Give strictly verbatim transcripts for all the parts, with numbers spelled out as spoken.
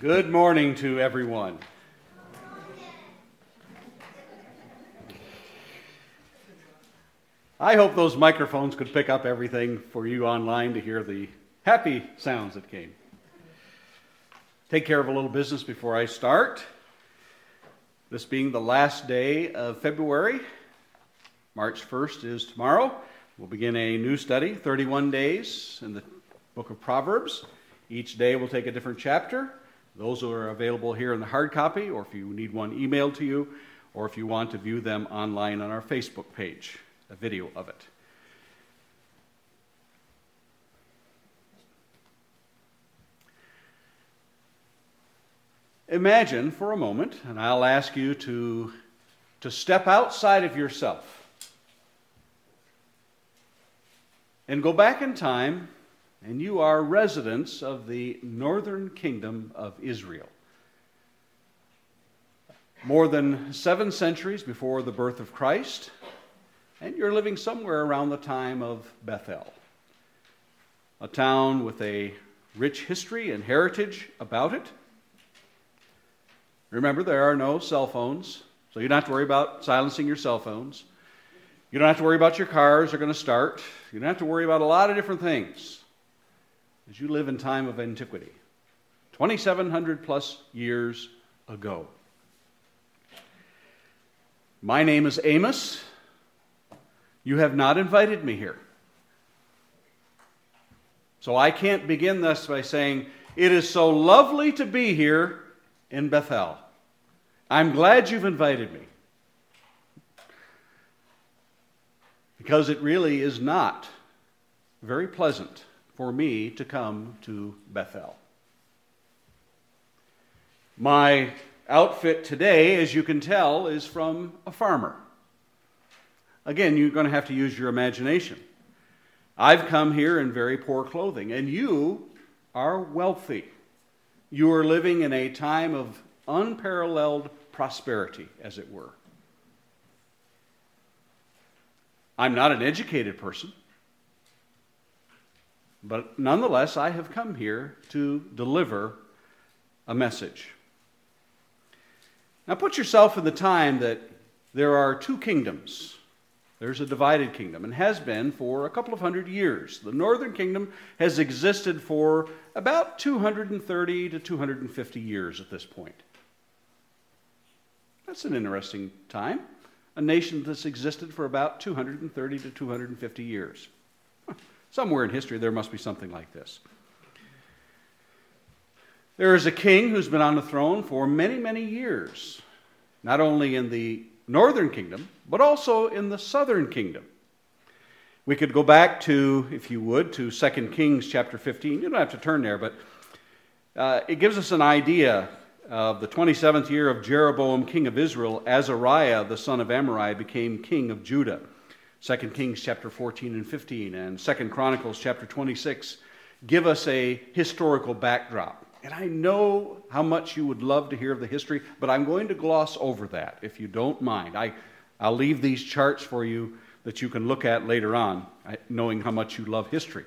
Good morning to everyone. I hope those microphones could pick up everything for you online to hear the happy sounds that came. Take care of a little business before I start. This being the last day of February, March first is tomorrow. We'll begin a new study, thirty-one days in the book of Proverbs. Each day we'll take a different chapter. Those are available here in the hard copy, or if you need one emailed to you, or if you want to view them online on our Facebook page, a video of it. Imagine for a moment, and I'll ask you to, to step outside of yourself and go back in time, and you are residents of the northern kingdom of Israel. More than seven centuries before the birth of Christ, and you're living somewhere around the time of Bethel, a town with a rich history and heritage about it. Remember, there are no cell phones, so you don't have to worry about silencing your cell phones. You don't have to worry about your cars are going to start. You don't have to worry about a lot of different things, as you live in time of antiquity, twenty-seven hundred plus years ago. My name is Amos. You have not invited me here. So I can't begin this by saying, it is so lovely to be here in Bethel. I'm glad you've invited me. Because it really is not very pleasant for me to come to Bethel. My outfit today, as you can tell, is from a farmer. Again, you're going to have to use your imagination. I've come here in very poor clothing, and you are wealthy. You are living in a time of unparalleled prosperity, as it were. I'm not an educated person, but nonetheless, I have come here to deliver a message. Now put yourself in the time that there are two kingdoms. There's a divided kingdom, and has been for a couple of hundred years. The northern kingdom has existed for about two hundred thirty to two hundred fifty years at this point. That's an interesting time. A nation that's existed for about two hundred thirty to two hundred fifty years. Somewhere in history, there must be something like this. There is a king who's been on the throne for many, many years, not only in the northern kingdom, but also in the southern kingdom. We could go back to, if you would, to Second Kings chapter fifteen. You don't have to turn there, but uh, it gives us an idea of the twenty-seventh year of Jeroboam, king of Israel. Azariah, the son of Amariah, became king of Judah. Second Kings chapter fourteen and fifteen and Second Chronicles chapter twenty-six give us a historical backdrop. And I know how much you would love to hear of the history, but I'm going to gloss over that if you don't mind. I, I'll leave these charts for you that you can look at later on, knowing how much you love history.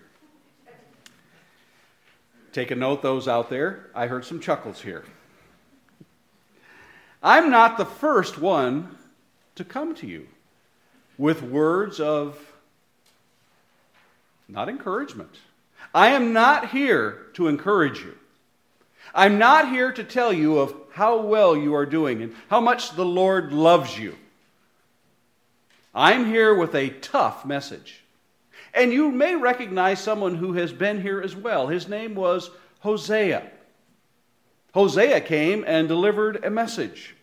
Take a note, those out there. I heard some chuckles here. I'm not the first one to come to you with words of, not encouragement. I am not here to encourage you. I'm not here to tell you of how well you are doing and how much the Lord loves you. I'm here with a tough message. And you may recognize someone who has been here as well. His name was Hosea. Hosea came and delivered a message.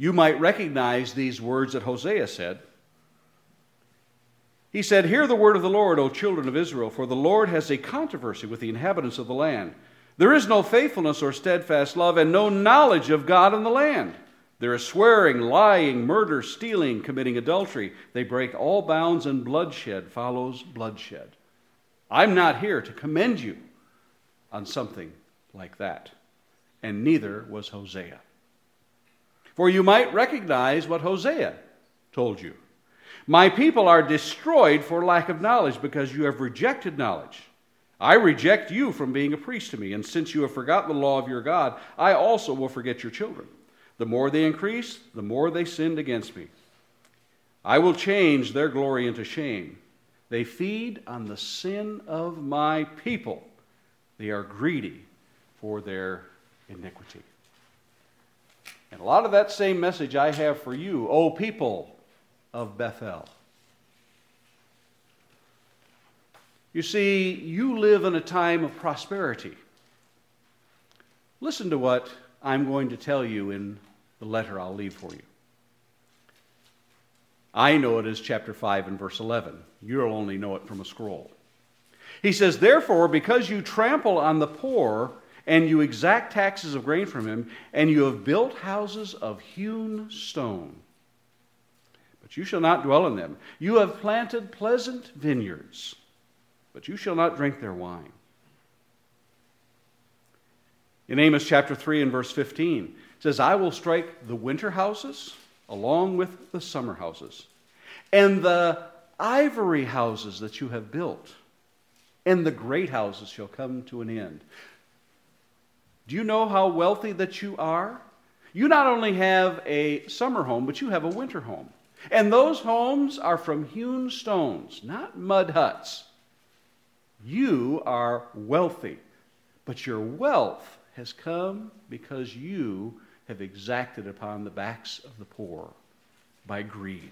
You might recognize these words that Hosea said. He said, "Hear the word of the Lord, O children of Israel, for the Lord has a controversy with the inhabitants of the land. There is no faithfulness or steadfast love, and no knowledge of God in the land. There is swearing, lying, murder, stealing, committing adultery. They break all bounds, and bloodshed follows bloodshed." I'm not here to commend you on something like that, and neither was Hosea. For you might recognize what Hosea told you. "My people are destroyed for lack of knowledge because you have rejected knowledge. I reject you from being a priest to me, and since you have forgotten the law of your God, I also will forget your children. The more they increase, the more they sinned against me. I will change their glory into shame. They feed on the sin of my people. They are greedy for their iniquity. And a lot of that same message I have for you, O people of Bethel. You see, you live in a time of prosperity. Listen to what I'm going to tell you in the letter I'll leave for you. I know it as chapter five and verse eleven. You'll only know it from a scroll. He says, therefore, because you trample on the poor, and you exact taxes of grain from him, and you have built houses of hewn stone, but you shall not dwell in them. You have planted pleasant vineyards, but you shall not drink their wine. In Amos chapter three and verse fifteen, it says, I will strike the winter houses along with the summer houses, and the ivory houses that you have built, and the great houses shall come to an end. Do you know how wealthy that you are? You not only have a summer home, but you have a winter home. And those homes are from hewn stones, not mud huts. You are wealthy, but your wealth has come because you have exacted upon the backs of the poor by greed.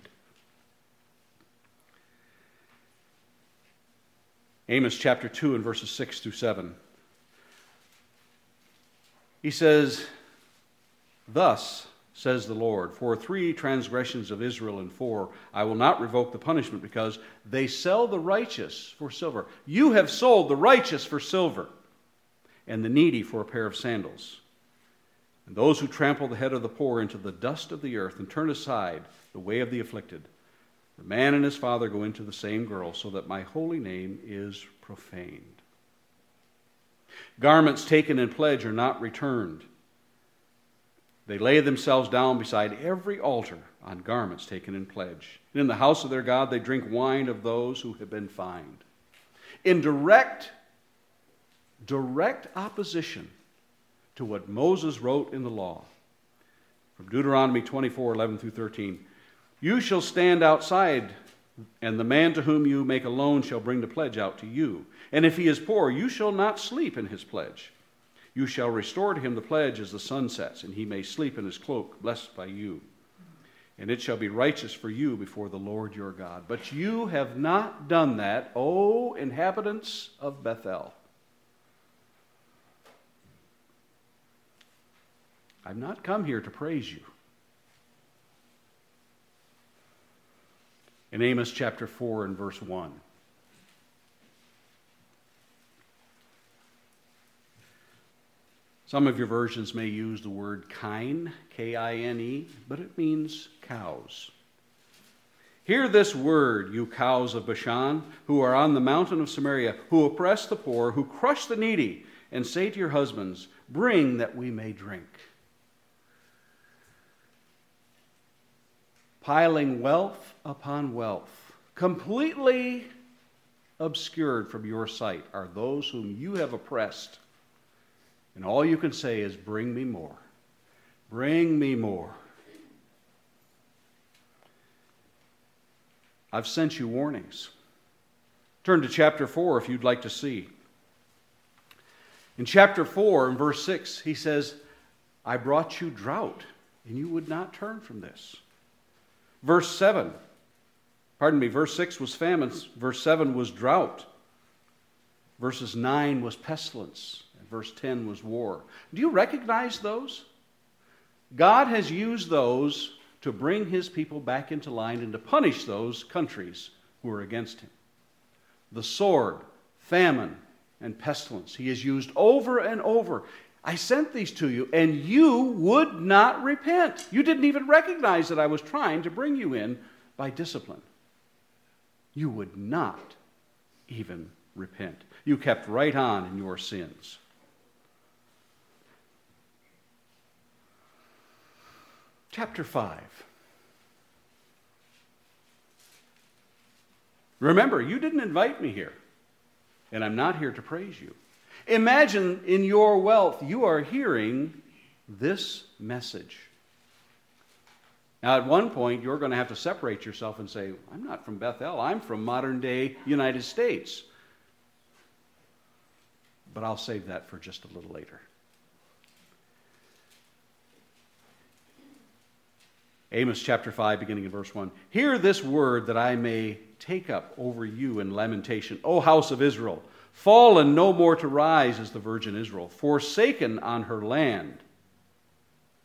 Amos chapter two and verses six through seven. He says, thus says the Lord, for three transgressions of Israel and four, I will not revoke the punishment because they sell the righteous for silver. You have sold the righteous for silver and the needy for a pair of sandals. And those who trample the head of the poor into the dust of the earth and turn aside the way of the afflicted, the man and his father go into the same girl, so that my holy name is profaned. Garments taken in pledge are not returned. They lay themselves down beside every altar on garments taken in pledge. And in the house of their God they drink wine of those who have been fined. In direct, direct opposition to what Moses wrote in the law. From Deuteronomy twenty-four, eleven through thirteen, you shall stand outside, and the man to whom you make a loan shall bring the pledge out to you. And if he is poor, you shall not sleep in his pledge. You shall restore to him the pledge as the sun sets, and he may sleep in his cloak, blessed by you. And it shall be righteous for you before the Lord your God. But you have not done that, O inhabitants of Bethel. I've not come here to praise you. In Amos chapter four and verse one. Some of your versions may use the word kine, K I N E, but it means cows. Hear this word, you cows of Bashan, who are on the mountain of Samaria, who oppress the poor, who crush the needy, and say to your husbands, bring that we may drink. Piling wealth upon wealth, completely obscured from your sight are those whom you have oppressed. And all you can say is, bring me more. Bring me more. I've sent you warnings. Turn to chapter four if you'd like to see. In chapter four, in verse six, he says, I brought you drought, and you would not turn from this. Verse seven, pardon me, verse six was famine, verse seven was drought, verses nine was pestilence, and verse ten was war. Do you recognize those? God has used those to bring his people back into line and to punish those countries who are against him. The sword, famine, and pestilence he has used over and over. I sent these to you, and you would not repent. You didn't even recognize that I was trying to bring you in by discipline. You would not even repent. You kept right on in your sins. Chapter five. Remember, you didn't invite me here. and I'm not here to praise you. Imagine in your wealth you are hearing this message. Now, at one point, you're going to have to separate yourself and say, I'm not from Bethel. I'm from modern-day United States. But I'll save that for just a little later. Amos chapter five, beginning in verse one. Hear this word that I may take up over you in lamentation. O house of Israel, fallen no more to rise is the virgin Israel, forsaken on her land,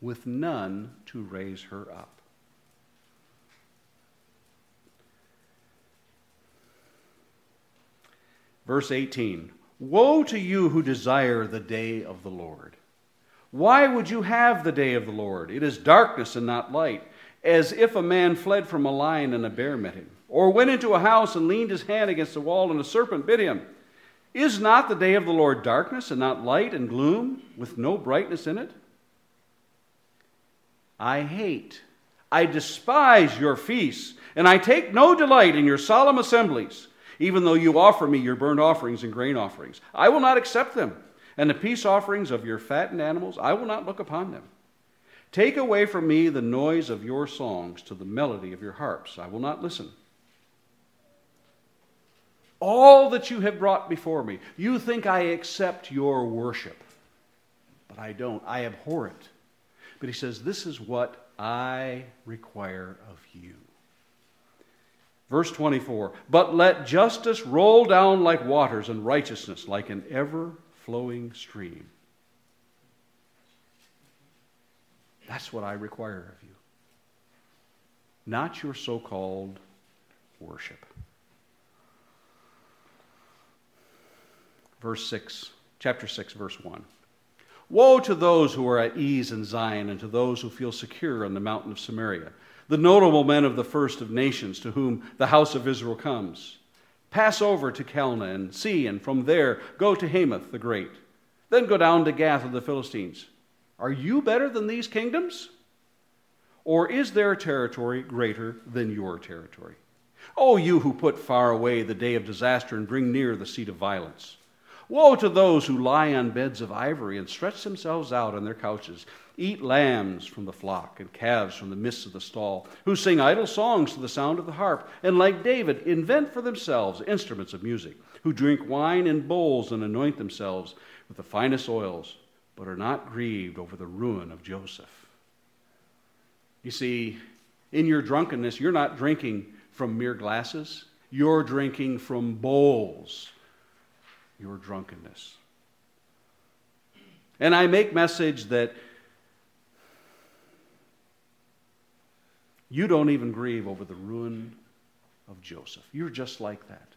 with none to raise her up. Verse eighteen, woe to you who desire the day of the Lord. Why would you have the day of the Lord? It is darkness and not light, as if a man fled from a lion and a bear met him, or went into a house and leaned his hand against the wall and a serpent bit him. Is not the day of the Lord darkness and not light and gloom, with no brightness in it? I hate, I despise your feasts, and I take no delight in your solemn assemblies, even though you offer me your burnt offerings and grain offerings. I will not accept them, and the peace offerings of your fattened animals, I will not look upon them. Take away from me the noise of your songs to the melody of your harps. I will not listen. All that you have brought before me, you think I accept your worship, but I don't. I abhor it. But he says, this is what I require of you. Verse twenty-four, but let justice roll down like waters and righteousness like an ever-flowing stream. That's what I require of you. Not your so-called worship. Verse six, chapter six, verse one. Woe to those who are at ease in Zion and to those who feel secure on the mountain of Samaria, the notable men of the first of nations to whom the house of Israel comes. Pass over to Kelna and see, and from there go to Hamath the Great. Then go down to Gath of the Philistines. Are you better than these kingdoms? Or is their territory greater than your territory? O you who put far away the day of disaster and bring near the seat of violence. Woe to those who lie on beds of ivory and stretch themselves out on their couches, eat lambs from the flock and calves from the midst of the stall, who sing idle songs to the sound of the harp, and like David, invent for themselves instruments of music, who drink wine in bowls and anoint themselves with the finest oils, but are not grieved over the ruin of Joseph. You see, in your drunkenness, you're not drinking from mere glasses, you're drinking from bowls. Your drunkenness. And I make message that you don't even grieve over the ruin of Joseph. You're just like that.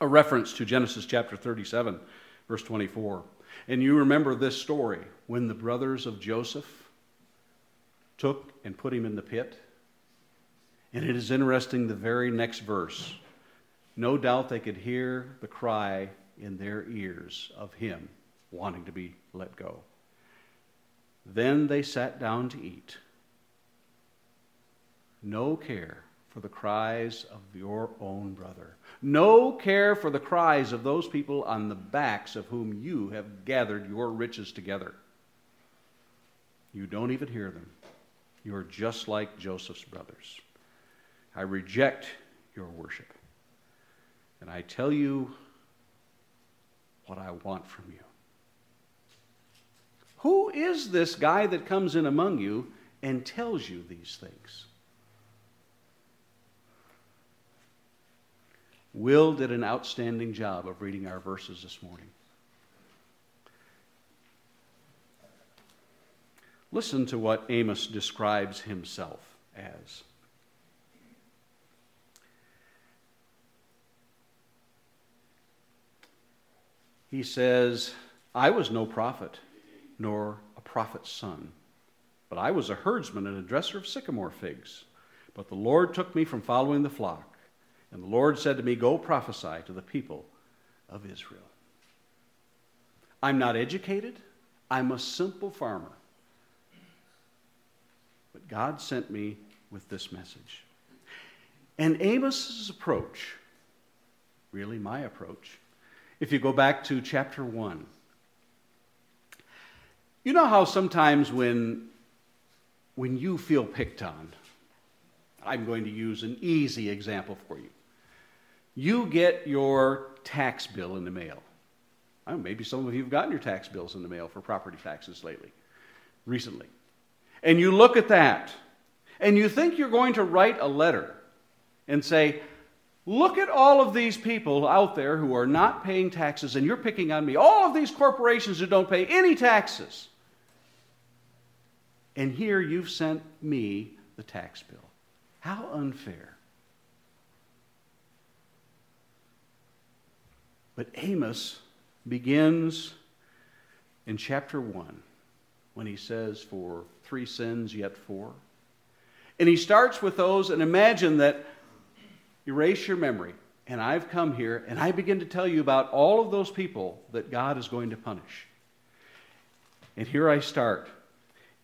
A reference to Genesis chapter thirty-seven, verse twenty-four. And you remember this story when the brothers of Joseph took and put him in the pit. And it is interesting, the very next verse. No doubt they could hear the cry in their ears of him wanting to be let go. Then they sat down to eat. No care for the cries of your own brother. No care for the cries of those people on the backs of whom you have gathered your riches together. You don't even hear them. You're just like Joseph's brothers. I reject your worship. And I tell you what I want from you. Who is this guy that comes in among you and tells you these things? Will did an outstanding job of reading our verses this morning. Listen to what Amos describes himself as. He says, I was no prophet, nor a prophet's son, but I was a herdsman and a dresser of sycamore figs. But the Lord took me from following the flock, and the Lord said to me, go prophesy to the people of Israel. I'm not educated, I'm a simple farmer. But God sent me with this message. And Amos's approach, really my approach, if you go back to chapter one. You know how sometimes when, when you feel picked on, I'm going to use an easy example for you. You get your tax bill in the mail. I don't know, maybe some of you have gotten your tax bills in the mail for property taxes lately, recently. And you look at that, and you think you're going to write a letter and say, look at all of these people out there who are not paying taxes, and you're picking on me. All of these corporations who don't pay any taxes. And here you've sent me the tax bill. How unfair. But Amos begins in chapter one when he says, for three sins, yet four. And he starts with those, and imagine that, erase your memory, and I've come here, and I begin to tell you about all of those people that God is going to punish. And here I start,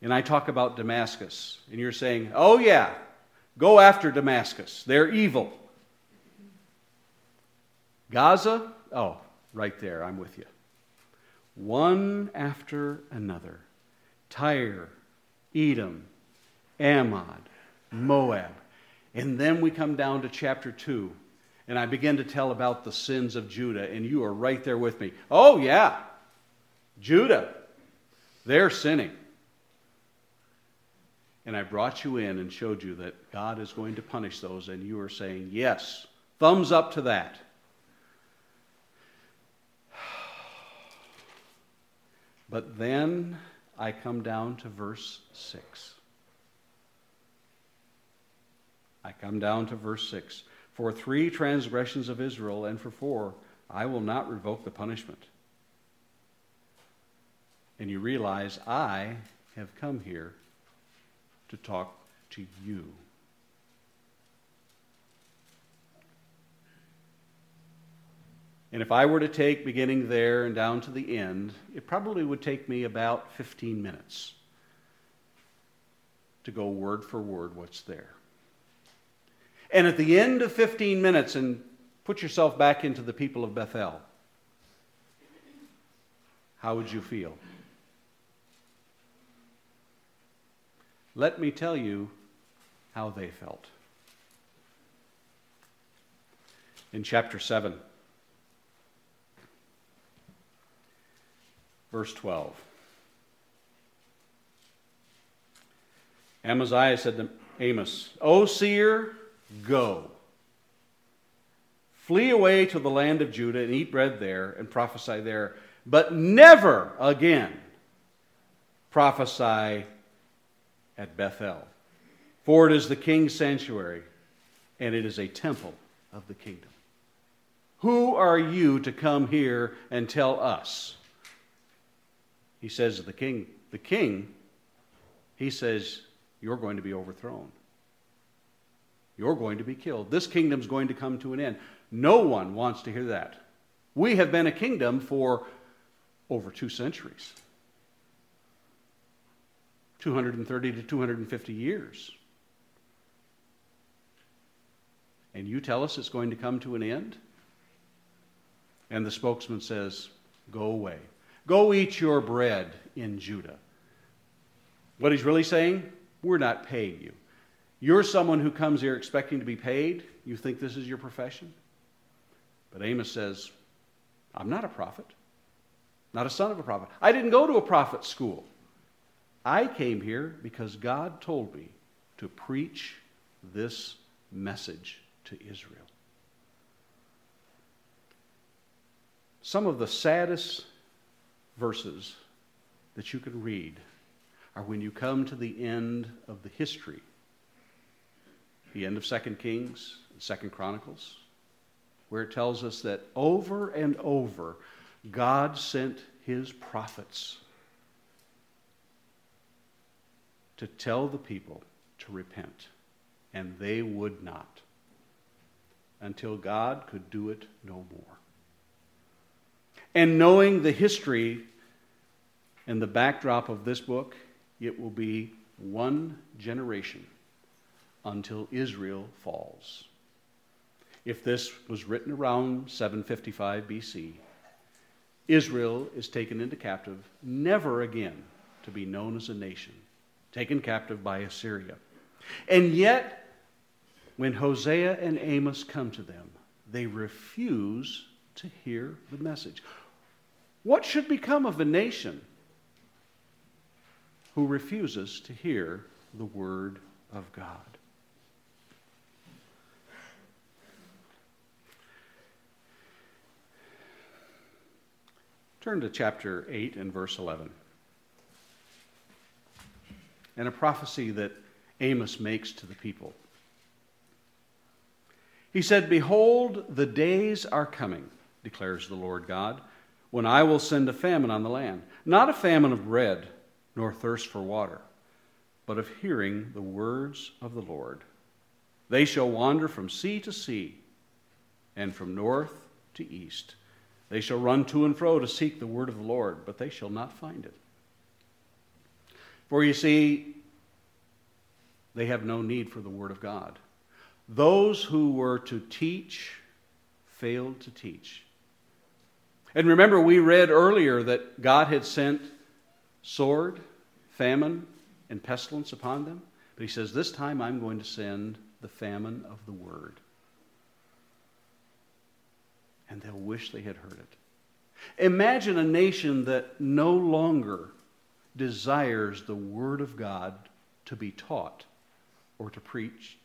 and I talk about Damascus, and you're saying, oh yeah, go after Damascus, they're evil. Gaza, oh, right there, I'm with you. One after another. Tyre, Edom, Ammon, Moab. And then we come down to chapter two, and I begin to tell about the sins of Judah, and you are right there with me. Oh, yeah, Judah, they're sinning. And I brought you in and showed you that God is going to punish those, and you are saying, yes, thumbs up to that. But then I come down to verse six. I come down to verse six. For three transgressions of Israel, and for four, I will not revoke the punishment. And you realize I have come here to talk to you. And if I were to take beginning there and down to the end, it probably would take me about fifteen minutes to go word for word what's there. And at the end of fifteen minutes, and put yourself back into the people of Bethel, how would you feel? Let me tell you how they felt. In chapter seven, verse twelve, Amaziah said to Amos, O seer, go, flee away to the land of Judah and eat bread there and prophesy there, but never again prophesy at Bethel, for it is the king's sanctuary and it is a temple of the kingdom. Who are you to come here and tell us? He says to the king, the king, he says, you're going to be overthrown. You're going to be killed. This kingdom's going to come to an end. No one wants to hear that. We have been a kingdom for over two centuries. two hundred thirty to two hundred fifty years. And you tell us it's going to come to an end? And the spokesman says, go away. Go eat your bread in Judah. What he's really saying, we're not paying you. You're someone who comes here expecting to be paid. You think this is your profession. But Amos says, I'm not a prophet. Not a son of a prophet. I didn't go to a prophet school. I came here because God told me to preach this message to Israel. Some of the saddest verses that you can read are when you come to the end of the history, the end of Second Kings, Second Chronicles, where it tells us that over and over, God sent his prophets to tell the people to repent, and they would not, until God could do it no more. And knowing the history and the backdrop of this book, it will be one generation until Israel falls. If this was written around seven fifty-five B C, Israel is taken into captive, never again to be known as a nation, taken captive by Assyria. And yet, when Hosea and Amos come to them, they refuse to hear the message. What should become of a nation who refuses to hear the word of God? Turn to chapter eight and verse eleven. And a prophecy that Amos makes to the people. He said, "Behold, the days are coming, declares the Lord God, when I will send a famine on the land, not a famine of bread, nor thirst for water, but of hearing the words of the Lord. They shall wander from sea to sea, and from north to east. They shall run to and fro to seek the word of the Lord, but they shall not find it. For you see, they have no need for the word of God. Those who were to teach failed to teach." And remember, we read earlier that God had sent sword, famine, and pestilence upon them. But he says, this time I'm going to send the famine of the word. And they'll wish they had heard it. Imagine a nation that no longer desires the word of God to be taught or to preach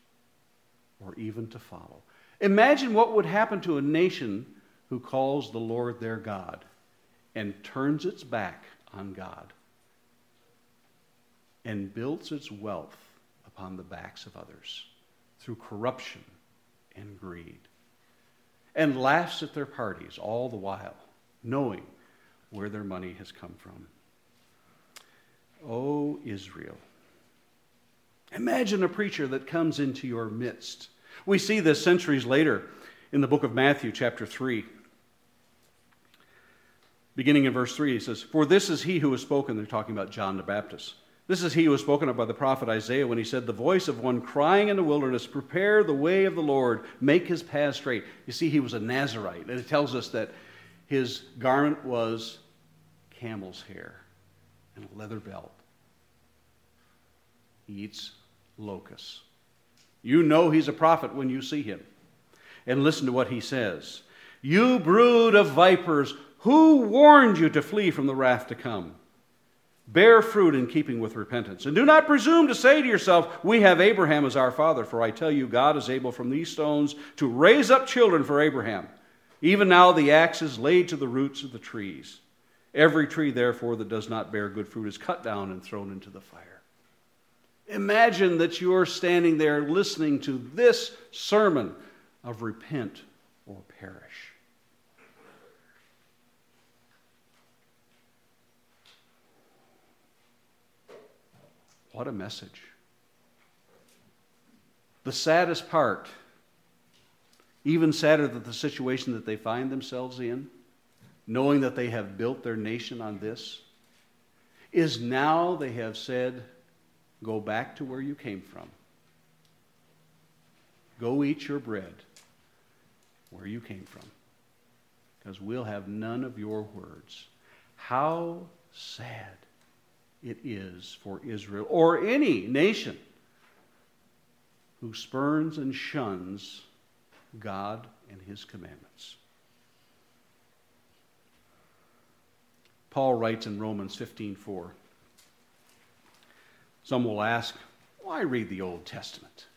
or even to follow. Imagine what would happen to a nation who calls the Lord their God and turns its back on God and builds its wealth upon the backs of others through corruption and greed, and laughs at their parties all the while, knowing where their money has come from. O Israel, imagine a preacher that comes into your midst. We see this centuries later in the book of Matthew, chapter three. Beginning in verse three, he says, "For this is he who was spoken," they're talking about John the Baptist, "this is he who was spoken of by the prophet Isaiah when he said, the voice of one crying in the wilderness, prepare the way of the Lord, make his path straight." You see, he was a Nazarite, and it tells us that his garment was camel's hair and a leather belt. He eats locusts. You know he's a prophet when you see him. And listen to what he says. "You brood of vipers, who warned you to flee from the wrath to come? Bear fruit in keeping with repentance. And do not presume to say to yourself, we have Abraham as our father. For I tell you, God is able from these stones to raise up children for Abraham. Even now the axe is laid to the roots of the trees. Every tree, therefore, that does not bear good fruit is cut down and thrown into the fire." Imagine that you're standing there listening to this sermon of repent or perish. What a message. The saddest part, even sadder than the situation that they find themselves in, knowing that they have built their nation on this, is now they have said, go back to where you came from. Go eat your bread where you came from, because we'll have none of your words. How sad it is for Israel, or any nation, who spurns and shuns God and his commandments. Paul writes in Romans fifteen four, some will ask, why read the Old Testament?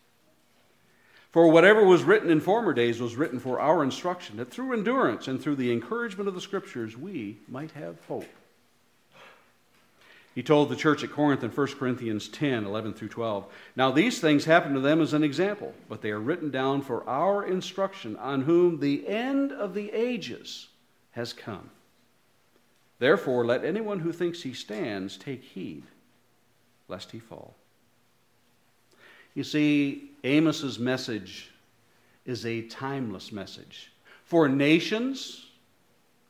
For whatever was written in former days was written for our instruction, that through endurance and through the encouragement of the Scriptures we might have hope. He told the church at Corinth in First Corinthians ten, eleven through twelve, "Now these things happen to them as an example, but they are written down for our instruction, on whom the end of the ages has come. Therefore let anyone who thinks he stands take heed, lest he fall." You see, Amos's message is a timeless message. For nations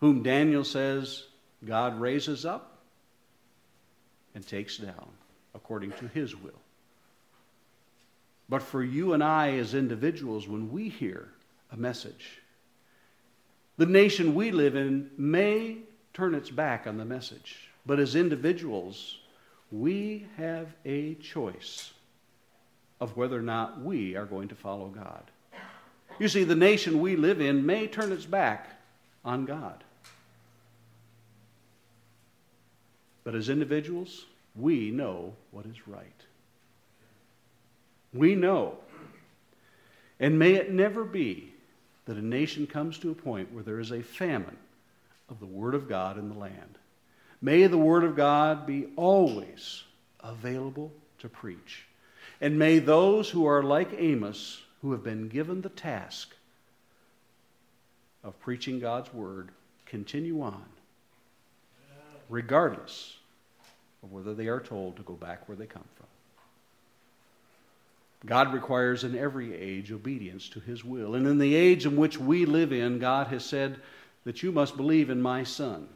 whom Daniel says God raises up and takes down according to his will. But for you and I as individuals, when we hear a message, the nation we live in may turn its back on the message. But as individuals, we have a choice of whether or not we are going to follow God. You see, the nation we live in may turn its back on God. But as individuals, we know what is right. We know. And may it never be that a nation comes to a point where there is a famine of the Word of God in the land. May the Word of God be always available to preach. And may those who are like Amos, who have been given the task of preaching God's Word, continue on, regardless of whether they are told to go back where they come from. God requires in every age obedience to His will. And in the age in which we live in, God has said that you must believe in my Son.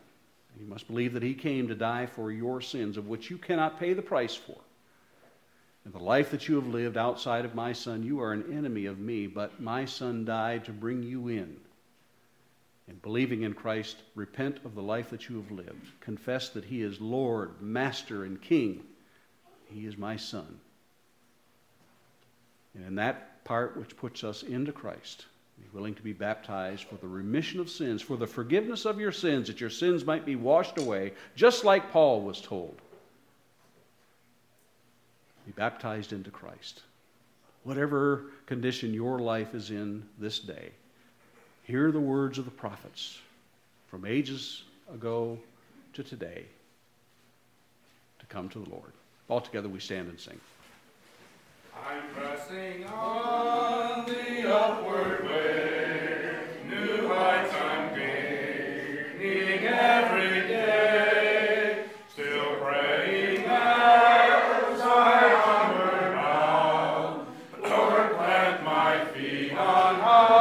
You must believe that He came to die for your sins, of which you cannot pay the price for. And the life that you have lived outside of my Son, you are an enemy of me, but my Son died to bring you in. And believing in Christ, repent of the life that you have lived. Confess that He is Lord, Master, and King. He is my Son. And in that part which puts us into Christ, be willing to be baptized for the remission of sins, for the forgiveness of your sins, that your sins might be washed away, just like Paul was told. Be baptized into Christ. Whatever condition your life is in this day, hear the words of the prophets from ages ago to today to come to the Lord. All together we stand and sing. I'm pressing on the upward